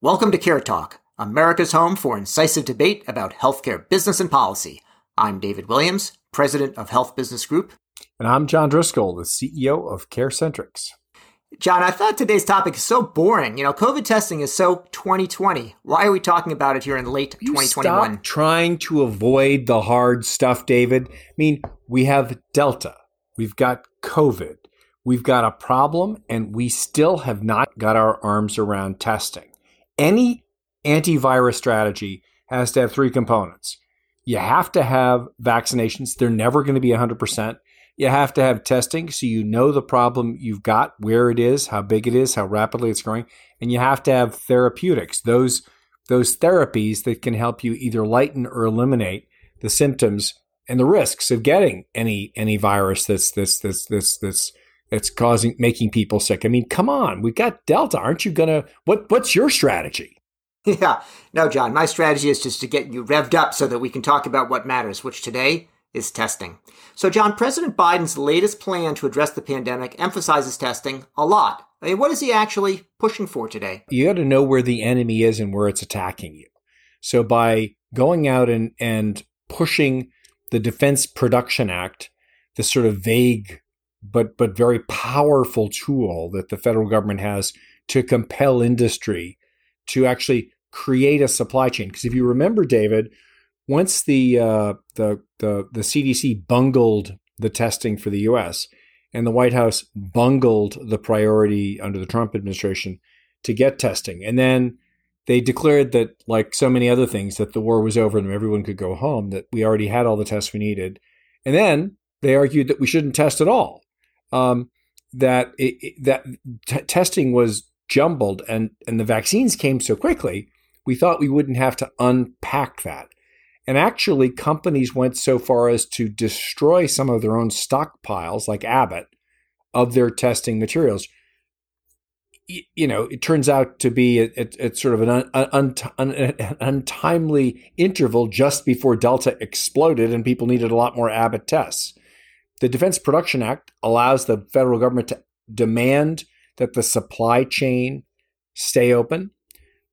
Welcome to CareTalk, America's home for incisive debate about healthcare business and policy. I'm David Williams, president of Health Business Group. And I'm John Driscoll, the CEO of CareCentrix. John, I thought today's topic is so boring. You know, COVID testing is so 2020. Why are we talking about it here in late 2021? Stop trying to avoid the hard stuff, David. I mean, we have Delta. We've got COVID. We've got a problem, and we still have not got our arms around testing. Any antivirus strategy has to have three components. You have to have vaccinations. They're never going to be 100%. You have to have testing so you know the problem you've got, where it is, how big it is, how rapidly it's growing. And you have to have therapeutics, those therapies that can help you either lighten or eliminate the symptoms and the risks of getting any virus that's causing, making people sick. I mean, come on, we've got Delta. Aren't you going to, what's your strategy? Yeah, no, John, my strategy is just to get you revved up so that we can talk about what matters, which today is testing. So, John, President Biden's latest plan to address the pandemic emphasizes testing a lot. I mean, what is he actually pushing for today? You got to know where the enemy is and where it's attacking you. So by going out and pushing the Defense Production Act, this sort of vague but very powerful tool that the federal government has to compel industry to actually create a supply chain. Because if you remember, David, once the CDC bungled the testing for the U.S. and the White House bungled the priority under the Trump administration to get testing, and then they declared that, like so many other things, that the war was over and everyone could go home, that we already had all the tests we needed, and then they argued that we shouldn't test at all. Testing was jumbled and the vaccines came so quickly, we thought we wouldn't have to unpack that. And actually, companies went so far as to destroy some of their own stockpiles, like Abbott, of their testing materials. You know, it turns out to be at sort of an untimely interval just before Delta exploded and people needed a lot more Abbott tests. The Defense Production Act allows the federal government to demand that the supply chain stay open.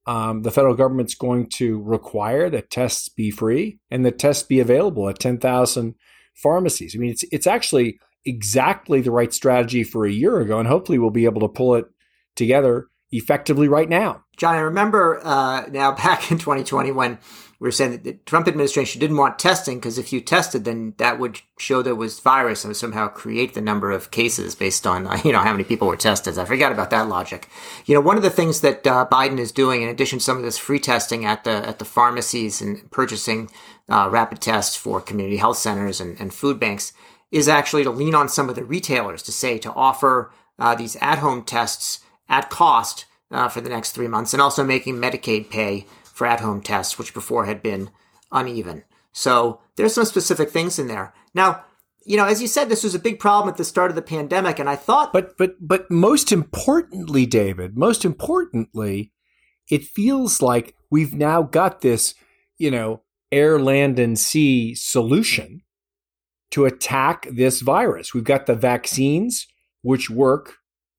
The federal government's going to require that tests be free and that tests be available at 10,000 pharmacies. I mean, it's actually exactly the right strategy for a year ago, and hopefully we'll be able to pull it together effectively right now. John, I remember now back in 2020 when we were saying that the Trump administration didn't want testing because if you tested, then that would show there was virus and would somehow create the number of cases based on, you know, how many people were tested. I forgot about that logic. You know, one of the things that Biden is doing, in addition to some of this free testing at the pharmacies and purchasing rapid tests for community health centers and food banks, is actually to lean on some of the retailers to offer these at-home tests at cost for the next 3 months, and also making Medicaid pay for at-home tests, which before had been uneven. So there's some specific things in there. Now, you know, as you said, this was a big problem at the start of the pandemic, and I thought... But most importantly, David, it feels like we've now got this, you know, air, land, and sea solution to attack this virus. We've got the vaccines, which work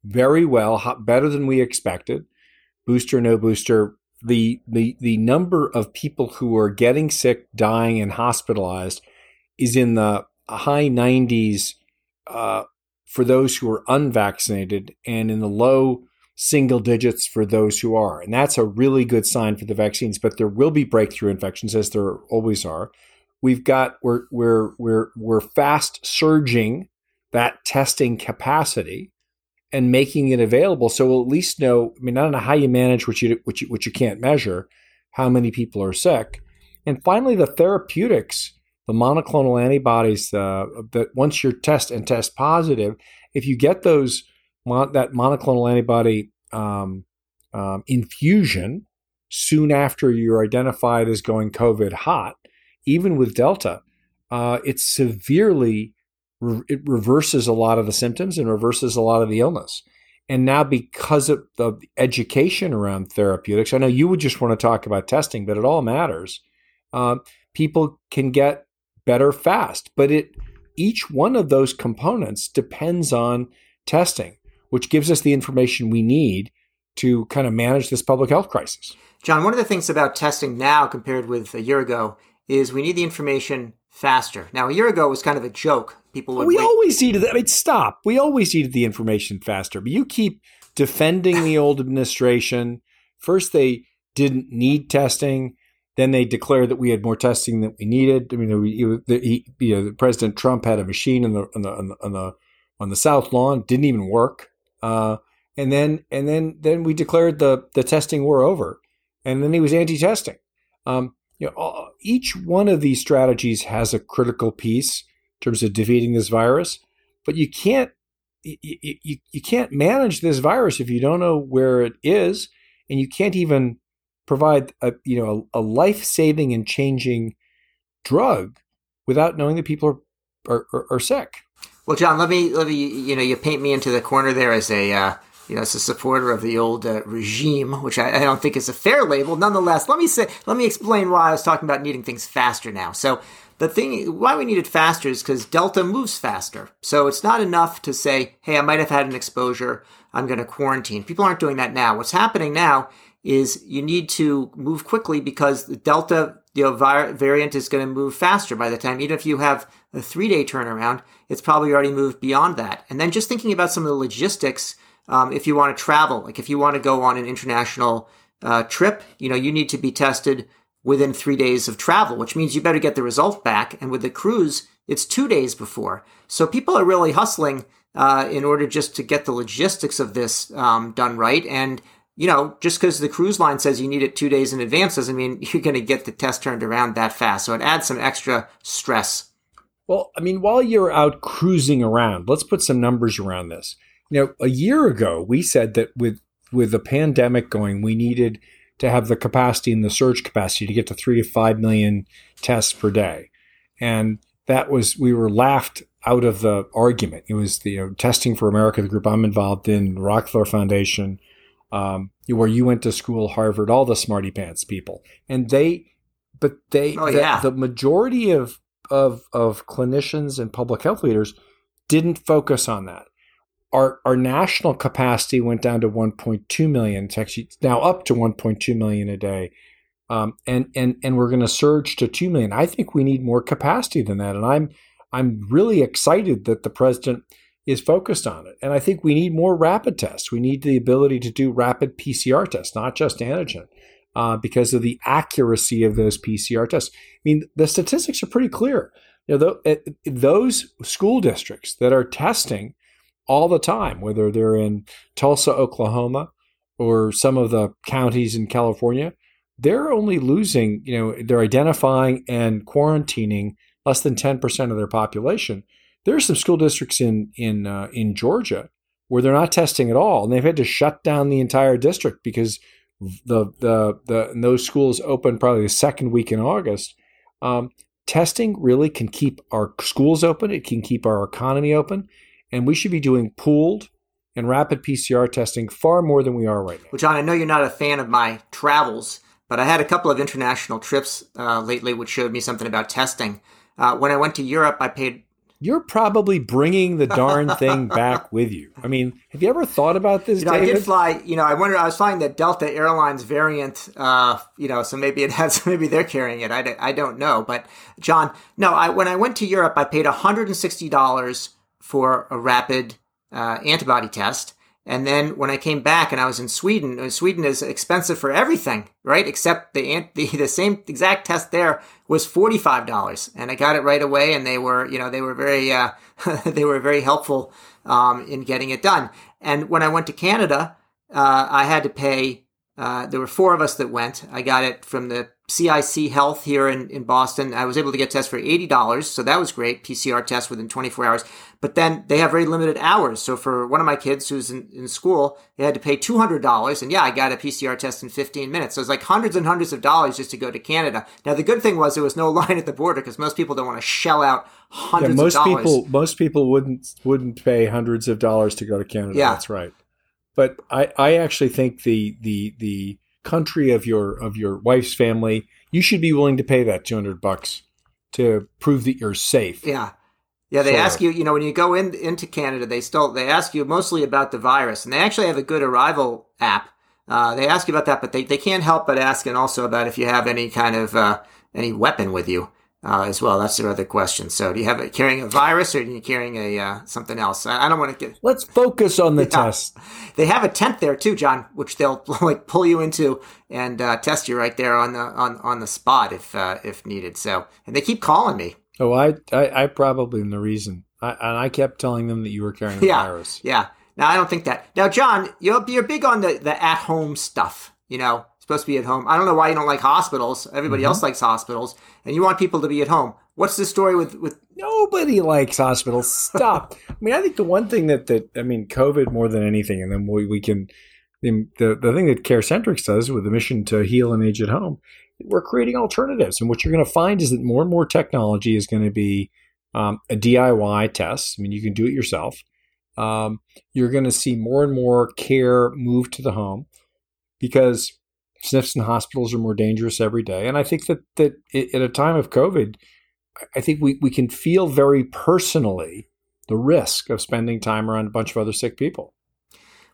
very well, better than we expected. Booster, no booster. The number of people who are getting sick, dying, and hospitalized is in the high 90s for those who are unvaccinated, and in the low single digits for those who are. And that's a really good sign for the vaccines. But there will be breakthrough infections, as there always are. We're fast surging that testing capacity and making it available, so we'll at least know. I mean, I don't know how you manage what you can't measure, how many people are sick, and finally the therapeutics, the monoclonal antibodies that once you're test positive, if you get those that monoclonal antibody infusion soon after you're identified as going COVID hot, even with Delta, it's severely. It reverses a lot of the symptoms and reverses a lot of the illness. And now because of the education around therapeutics, I know you would just want to talk about testing, but it all matters. People can get better fast, but each one of those components depends on testing, which gives us the information we need to kind of manage this public health crisis. John, one of the things about testing now compared with a year ago is we need the information faster. Now, a year ago, it was kind of a joke. People would always needed that. I mean, stop. We always needed the information faster. But you keep defending the old administration. First, they didn't need testing. Then they declared that we had more testing than we needed. I mean, President Trump had a machine on the South Lawn. It didn't even work. And then we declared the testing war over. And then he was anti-testing. Each one of these strategies has a critical piece in terms of defeating this virus, but you can't manage this virus if you don't know where it is, and you can't even provide a life-saving and changing drug without knowing that people are sick. Well, John, let me you paint me into the corner there as a supporter of the old regime, which I don't think is a fair label. Nonetheless, let me explain why I was talking about needing things faster now. So the thing, why we need it faster is because Delta moves faster. So it's not enough to say, hey, I might have had an exposure, I'm going to quarantine. People aren't doing that now. What's happening now is you need to move quickly because the Delta variant is going to move faster by the time, even if you have a 3-day turnaround, it's probably already moved beyond that. And then just thinking about some of the logistics, if you want to travel, like if you want to go on an international trip, you need to be tested within 3 days of travel, which means you better get the result back. And with the cruise, it's 2 days before. So people are really hustling in order just to get the logistics of this done right. And, just because the cruise line says you need it 2 days in advance doesn't mean you're going to get the test turned around that fast. So it adds some extra stress. Well, I mean, while you're out cruising around, let's put some numbers around this. A year ago, we said that with the pandemic going, we needed to have the capacity and the surge capacity to get to 3 to 5 million tests per day. And that was, we were laughed out of the argument. It was the Testing for America, the group I'm involved in, the Rockefeller Foundation, where you went to school, Harvard, all the smarty pants people. And the majority of clinicians and public health leaders didn't focus on that. Our national capacity went down to 1.2 million. It's actually now up to 1.2 million a day. And we're going to surge to 2 million. I think we need more capacity than that. And I'm really excited that the president is focused on it. And I think we need more rapid tests. We need the ability to do rapid PCR tests, not just antigen, because of the accuracy of those PCR tests. I mean, the statistics are pretty clear. Those school districts that are testing all the time, whether they're in Tulsa, Oklahoma, or some of the counties in California, they're only losing, they're identifying and quarantining less than 10% of their population. There are some school districts in Georgia where they're not testing at all, and they've had to shut down the entire district because and those schools open probably the second week in August. Testing really can keep our schools open. It can keep our economy open. And we should be doing pooled and rapid PCR testing far more than we are right now. Well, John, I know you're not a fan of my travels, but I had a couple of international trips lately which showed me something about testing. When I went to Europe, I paid... You're probably bringing the darn thing back with you. I mean, have you ever thought about this, David? I did fly, I was flying the Delta Airlines variant, so maybe it has, maybe they're carrying it. I don't know. But, John, when I went to Europe, I paid $160 for a rapid antibody test. And then when I came back and I was in Sweden, and Sweden is expensive for everything, right? Except the same exact test there was $45. And I got it right away, and they were, very helpful in getting it done. And when I went to Canada, I had to pay, there were 4 of us that went. I got it from the CIC Health here in Boston. I was able to get tests for $80, so that was great. PCR test within 24 hours. But then they have very limited hours. So for one of my kids who's in school, they had to pay $200. And I got a PCR test in 15 minutes. So it's like hundreds and hundreds of dollars just to go to Canada. Now, the good thing was there was no line at the border because most people don't want to shell out hundreds of dollars. Most people wouldn't pay hundreds of dollars to go to Canada. Yeah. That's right. But I actually think the country of your wife's family, you should be willing to pay that $200 to prove that you're safe. Yeah, they ask you, when you go into Canada, they ask you mostly about the virus, and they actually have a good arrival app They ask you about that, but they can't help but ask, and also about if you have any kind of any weapon with you as well. That's their other question. So, do you have carrying a virus, or are you carrying a something else? I don't want to get. Let's focus on the test. They have a tent there too, John, which they'll like pull you into and test you right there on the spot if needed. So, and they keep calling me. Oh, I probably am the reason. I kept telling them that you were carrying the virus. Yeah. Now, I don't think that. Now, John, you're big on the at-home stuff, you know, supposed to be at home. I don't know why you don't like hospitals. Everybody else likes hospitals, and you want people to be at home. What's the story with nobody likes hospitals. Stop. I mean, I think the one thing that COVID more than anything, and then we can – the thing that CareCentrix does with the mission to heal and age at home, we're creating alternatives. And what you're going to find is that more and more technology is going to be a DIY test. I mean, you can do it yourself. You're going to see more and more care move to the home because SNFs and hospitals are more dangerous every day. And I think that at a time of COVID, I think we can feel very personally the risk of spending time around a bunch of other sick people.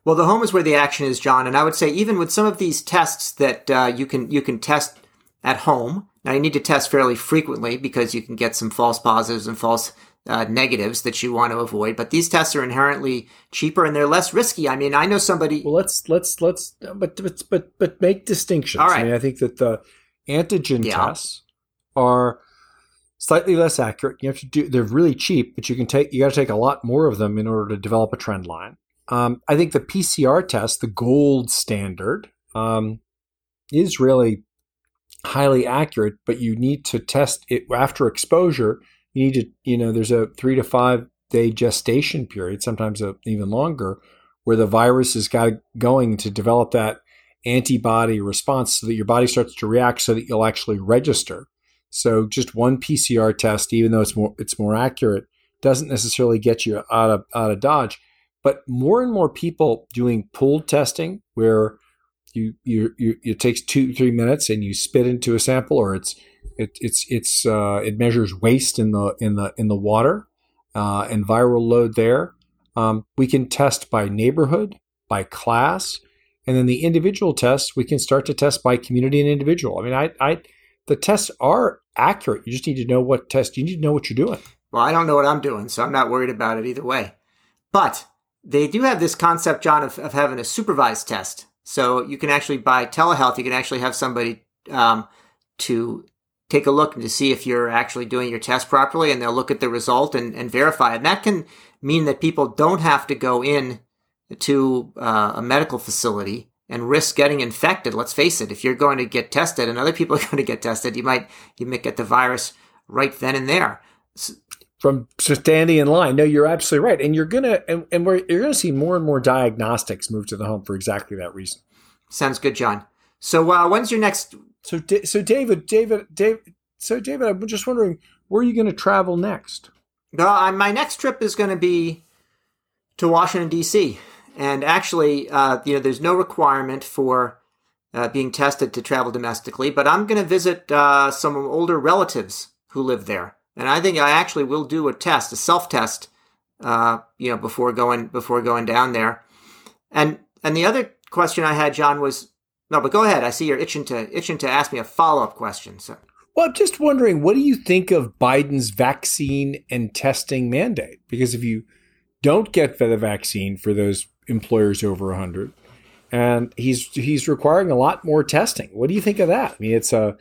Well, the home is where the action is, John. And I would say even with some of these tests that you can test at home, now you need to test fairly frequently because you can get some false positives and false negatives that you want to avoid, but these tests are inherently cheaper and they're less risky. I mean, I know somebody. Well, let's make distinctions. All right. I mean, I think that the antigen tests are slightly less accurate. You have to they're really cheap, but you got to take a lot more of them in order to develop a trend line. I think the PCR test, the gold standard, is really highly accurate, but you need to test it after exposure. You need to, there's a 3 to 5 day gestation period, sometimes even longer, where the virus has got going to develop that antibody response so that your body starts to react so that you'll actually register. So just one PCR test, even though it's more accurate, doesn't necessarily get you out of Dodge. But more and more people doing pooled testing where you it takes 2-3 minutes and you spit into a sample, or it measures waste in the water and viral load there. We can test by neighborhood, by class, and then the individual tests we can start to test by community and individual. I mean, the tests are accurate. You just need to know what test. You need to know what you're doing. Well, I don't know what I'm doing, so I'm not worried about it either way. But they do have this concept, John, of having a supervised test. So you can actually, by telehealth, you can actually have somebody to take a look and to see if you're actually doing your test properly, and they'll look at the result and verify. And that can mean that people don't have to go in to a medical facility and risk getting infected. Let's face it, if you're going to get tested and other people are going to get tested, you might get the virus right then and there. From standing in line. No, you're absolutely right. And you're going to see more and more diagnostics move to the home for exactly that reason. Sounds good, John. So when's your next... So David, I'm just wondering, where are you going to travel next? My next trip is going to be to Washington, D.C. And actually, there's no requirement for being tested to travel domestically, but I'm going to visit some older relatives who live there. And I think I actually will do a self-test, before going down there. And the other question I had, John, was no, but go ahead. I see you're itching to ask me a follow-up question. So, well, I'm just wondering, what do you think of Biden's vaccine and testing mandate? Because if you don't get the vaccine for those employers over 100, and he's requiring a lot more testing. What do you think of that? I mean, it's a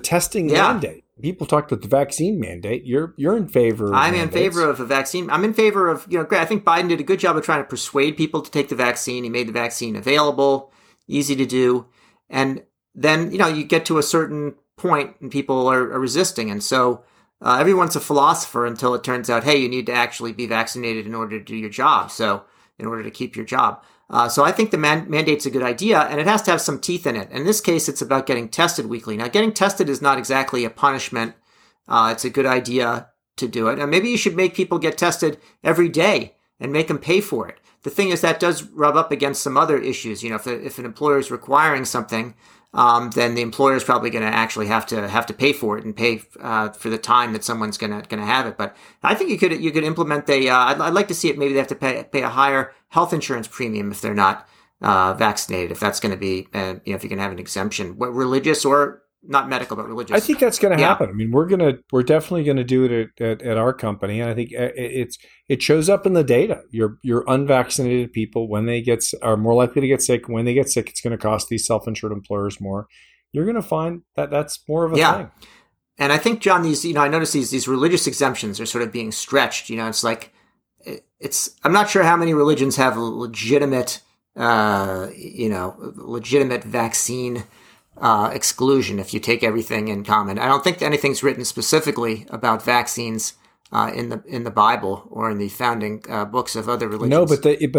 testing mandate. People talked about the vaccine mandate. You're in favor. I'm in favor of a vaccine. I'm in favor of, I think Biden did a good job of trying to persuade people to take the vaccine. He made the vaccine available, easy to do. And then, you get to a certain point and people are resisting. And so everyone's a philosopher until it turns out, hey, you need to actually be vaccinated in order to do your job. So in order to keep your job. So I think the mandate's a good idea, and it has to have some teeth in it. In this case, it's about getting tested weekly. Now, getting tested is not exactly a punishment. It's a good idea to do it. And maybe you should make people get tested every day and make them pay for it. The thing is, that does rub up against some other issues. If an employer is requiring something, then the employer is probably going to actually have to pay for it and pay for the time that someone's going to have it. But I think you could implement I'd like to see it. Maybe they have to pay a higher health insurance premium if they're not vaccinated, if that's going to be, if you can have an exemption, what, religious or not medical, but religious. I think that's going to happen. I mean, we're definitely going to do it at our company. And I think it shows up in the data. Your unvaccinated people, when they are more likely to get sick. When they get sick, it's going to cost these self-insured employers more. You're going to find that that's more of a thing. And I think, John, these, I noticed these religious exemptions are sort of being stretched. It's like, I'm not sure how many religions have legitimate, legitimate vaccine exclusion if you take everything in common. I don't think anything's written specifically about vaccines in the Bible or in the founding books of other religions. No, but in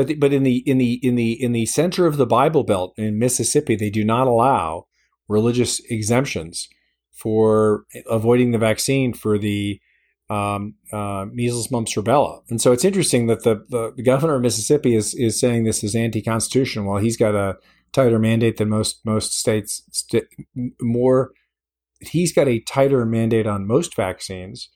the center of the Bible Belt in Mississippi, they do not allow religious exemptions for avoiding the vaccine for the measles, mumps, rubella. And so it's interesting that the governor of Mississippi is saying this is anti-constitutional, while he's got a tighter mandate than most states. He's got a tighter mandate on most vaccines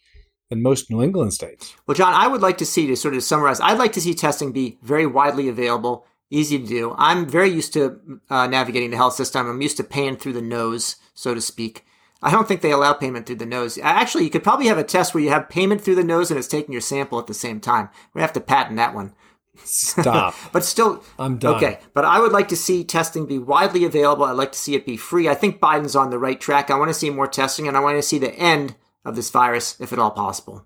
than most New England states. Well, John, I would like to see, to sort of summarize, I'd like to see testing be very widely available, easy to do. I'm very used to navigating the health system. I'm used to paying through the nose, so to speak. I don't think they allow payment through the nose. Actually, you could probably have a test where you have payment through the nose and it's taking your sample at the same time. We're going to have to patent that one. Stop. But still, I'm done. Okay. But I would like to see testing be widely available. I'd like to see it be free. I think Biden's on the right track. I want to see more testing, and I want to see the end of this virus, if at all possible.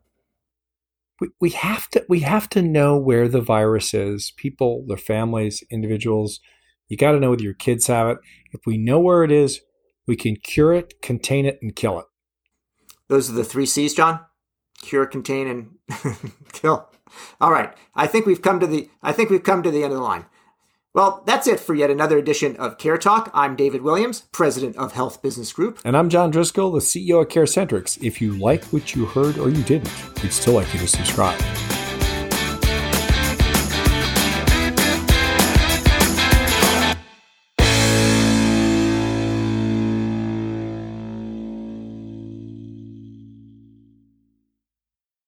We have to know where the virus is. People, their families, individuals. You got to know whether your kids have it. If we know where it is, we can cure it, contain it, and kill it. Those are the three C's, John. Cure, contain, and kill. All right. I think we've come to the end of the line. Well, that's it for yet another edition of Care Talk. I'm David Williams, president of Health Business Group. And I'm John Driscoll, the CEO of CareCentrix. If you like what you heard or you didn't, we'd still like you to subscribe.